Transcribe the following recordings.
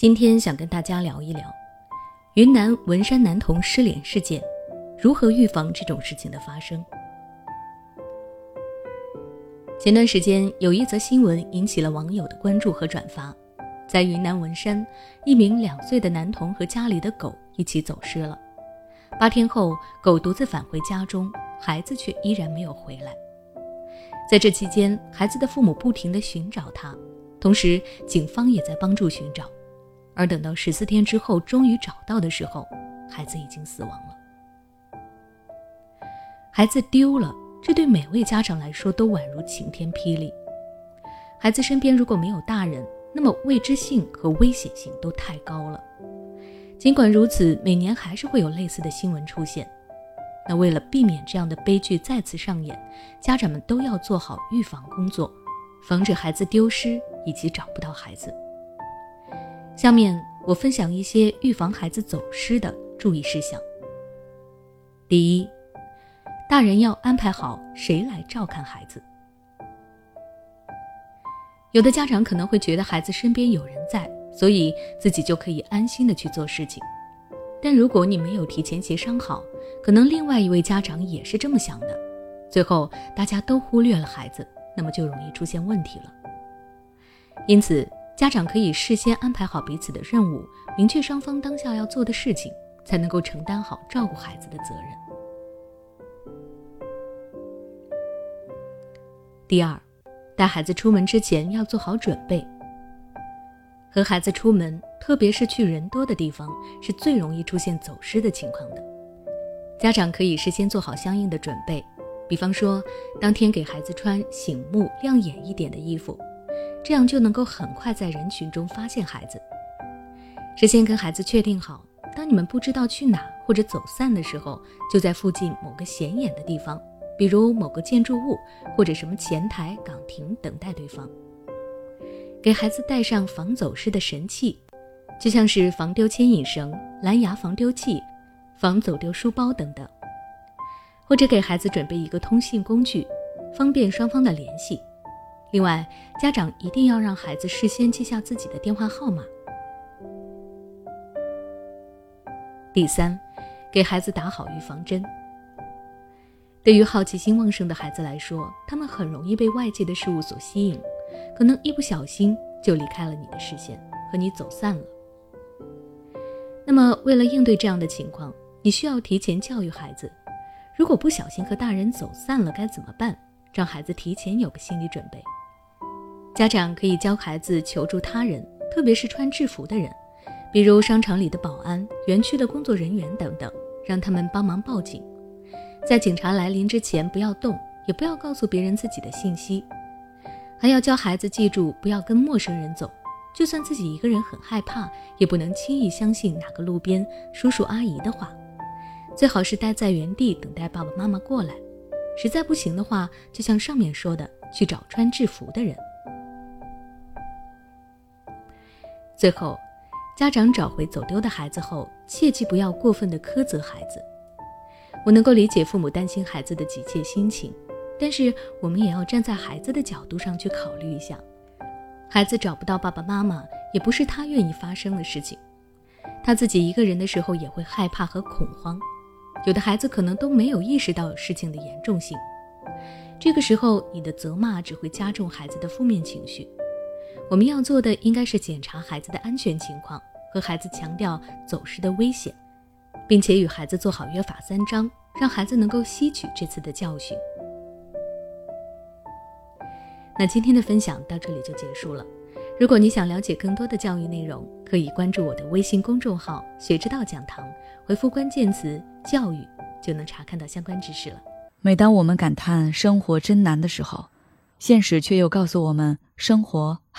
今天想跟大家聊一聊云南文山男童失联事件，如何预防这种事情的发生。前段时间有一则新闻引起了网友的关注和转发，在云南文山，一名2岁的男童和家里的狗一起走失了。8天后，狗独自返回家中，孩子却依然没有回来。在这期间，孩子的父母不停地寻找他，同时警方也在帮助寻找。而等到14天之后终于找到的时候，孩子已经死亡了。孩子丢了，这对每位家长来说都宛如晴天霹雳。孩子身边如果没有大人，那么未知性和危险性都太高了。尽管如此，每年还是会有类似的新闻出现。那为了避免这样的悲剧再次上演，家长们都要做好预防工作，防止孩子丢失以及找不到孩子。下面我分享一些预防孩子走失的注意事项。第一，大人要安排好谁来照看孩子。有的家长可能会觉得孩子身边有人在，所以自己就可以安心的去做事情。但如果你没有提前协商好，可能另外一位家长也是这么想的，最后大家都忽略了孩子，那么就容易出现问题了。因此家长可以事先安排好彼此的任务，明确双方当下要做的事情，才能够承担好照顾孩子的责任。第二，带孩子出门之前要做好准备。和孩子出门，特别是去人多的地方，是最容易出现走失的情况的。家长可以事先做好相应的准备，比方说，当天给孩子穿醒目、亮眼一点的衣服，这样就能够很快在人群中发现孩子。事先跟孩子确定好，当你们不知道去哪或者走散的时候，就在附近某个显眼的地方，比如某个建筑物或者什么前台、岗亭等待对方。给孩子带上防走失的神器，就像是防丢牵引绳、蓝牙防丢器、防走丢书包等等，或者给孩子准备一个通信工具，方便双方的联系。另外，家长一定要让孩子事先记下自己的电话号码。第三，给孩子打好预防针。对于好奇心旺盛的孩子来说，他们很容易被外界的事物所吸引，可能一不小心就离开了你的视线，和你走散了。那么，为了应对这样的情况，你需要提前教育孩子，如果不小心和大人走散了该怎么办，让孩子提前有个心理准备。家长可以教孩子求助他人，特别是穿制服的人，比如商场里的保安、园区的工作人员等等，让他们帮忙报警。在警察来临之前不要动，也不要告诉别人自己的信息。还要教孩子记住不要跟陌生人走，就算自己一个人很害怕，也不能轻易相信哪个路边叔叔阿姨的话，最好是待在原地等待爸爸妈妈过来。实在不行的话，就像上面说的，去找穿制服的人。最后，家长找回走丢的孩子后，切记不要过分的苛责孩子。我能够理解父母担心孩子的急切心情，但是我们也要站在孩子的角度上去考虑一下，孩子找不到爸爸妈妈，也不是他愿意发生的事情。他自己一个人的时候也会害怕和恐慌，有的孩子可能都没有意识到事情的严重性，这个时候你的责骂只会加重孩子的负面情绪。我们要做的应该是检查孩子的安全情况，和孩子强调走失的危险，并且与孩子做好约法三章，让孩子能够吸取这次的教训。那今天的分享到这里就结束了。如果你想了解更多的教育内容，可以关注我的微信公众号“学之道讲堂”，回复关键词“教育”就能查看到相关知识了。每当我们感叹生活真难的时候，现实却又告诉我们生活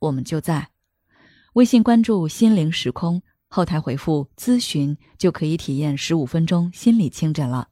我们就在。微信关注“心灵时空”，后台回复咨询就可以体验15分钟心理清诊了。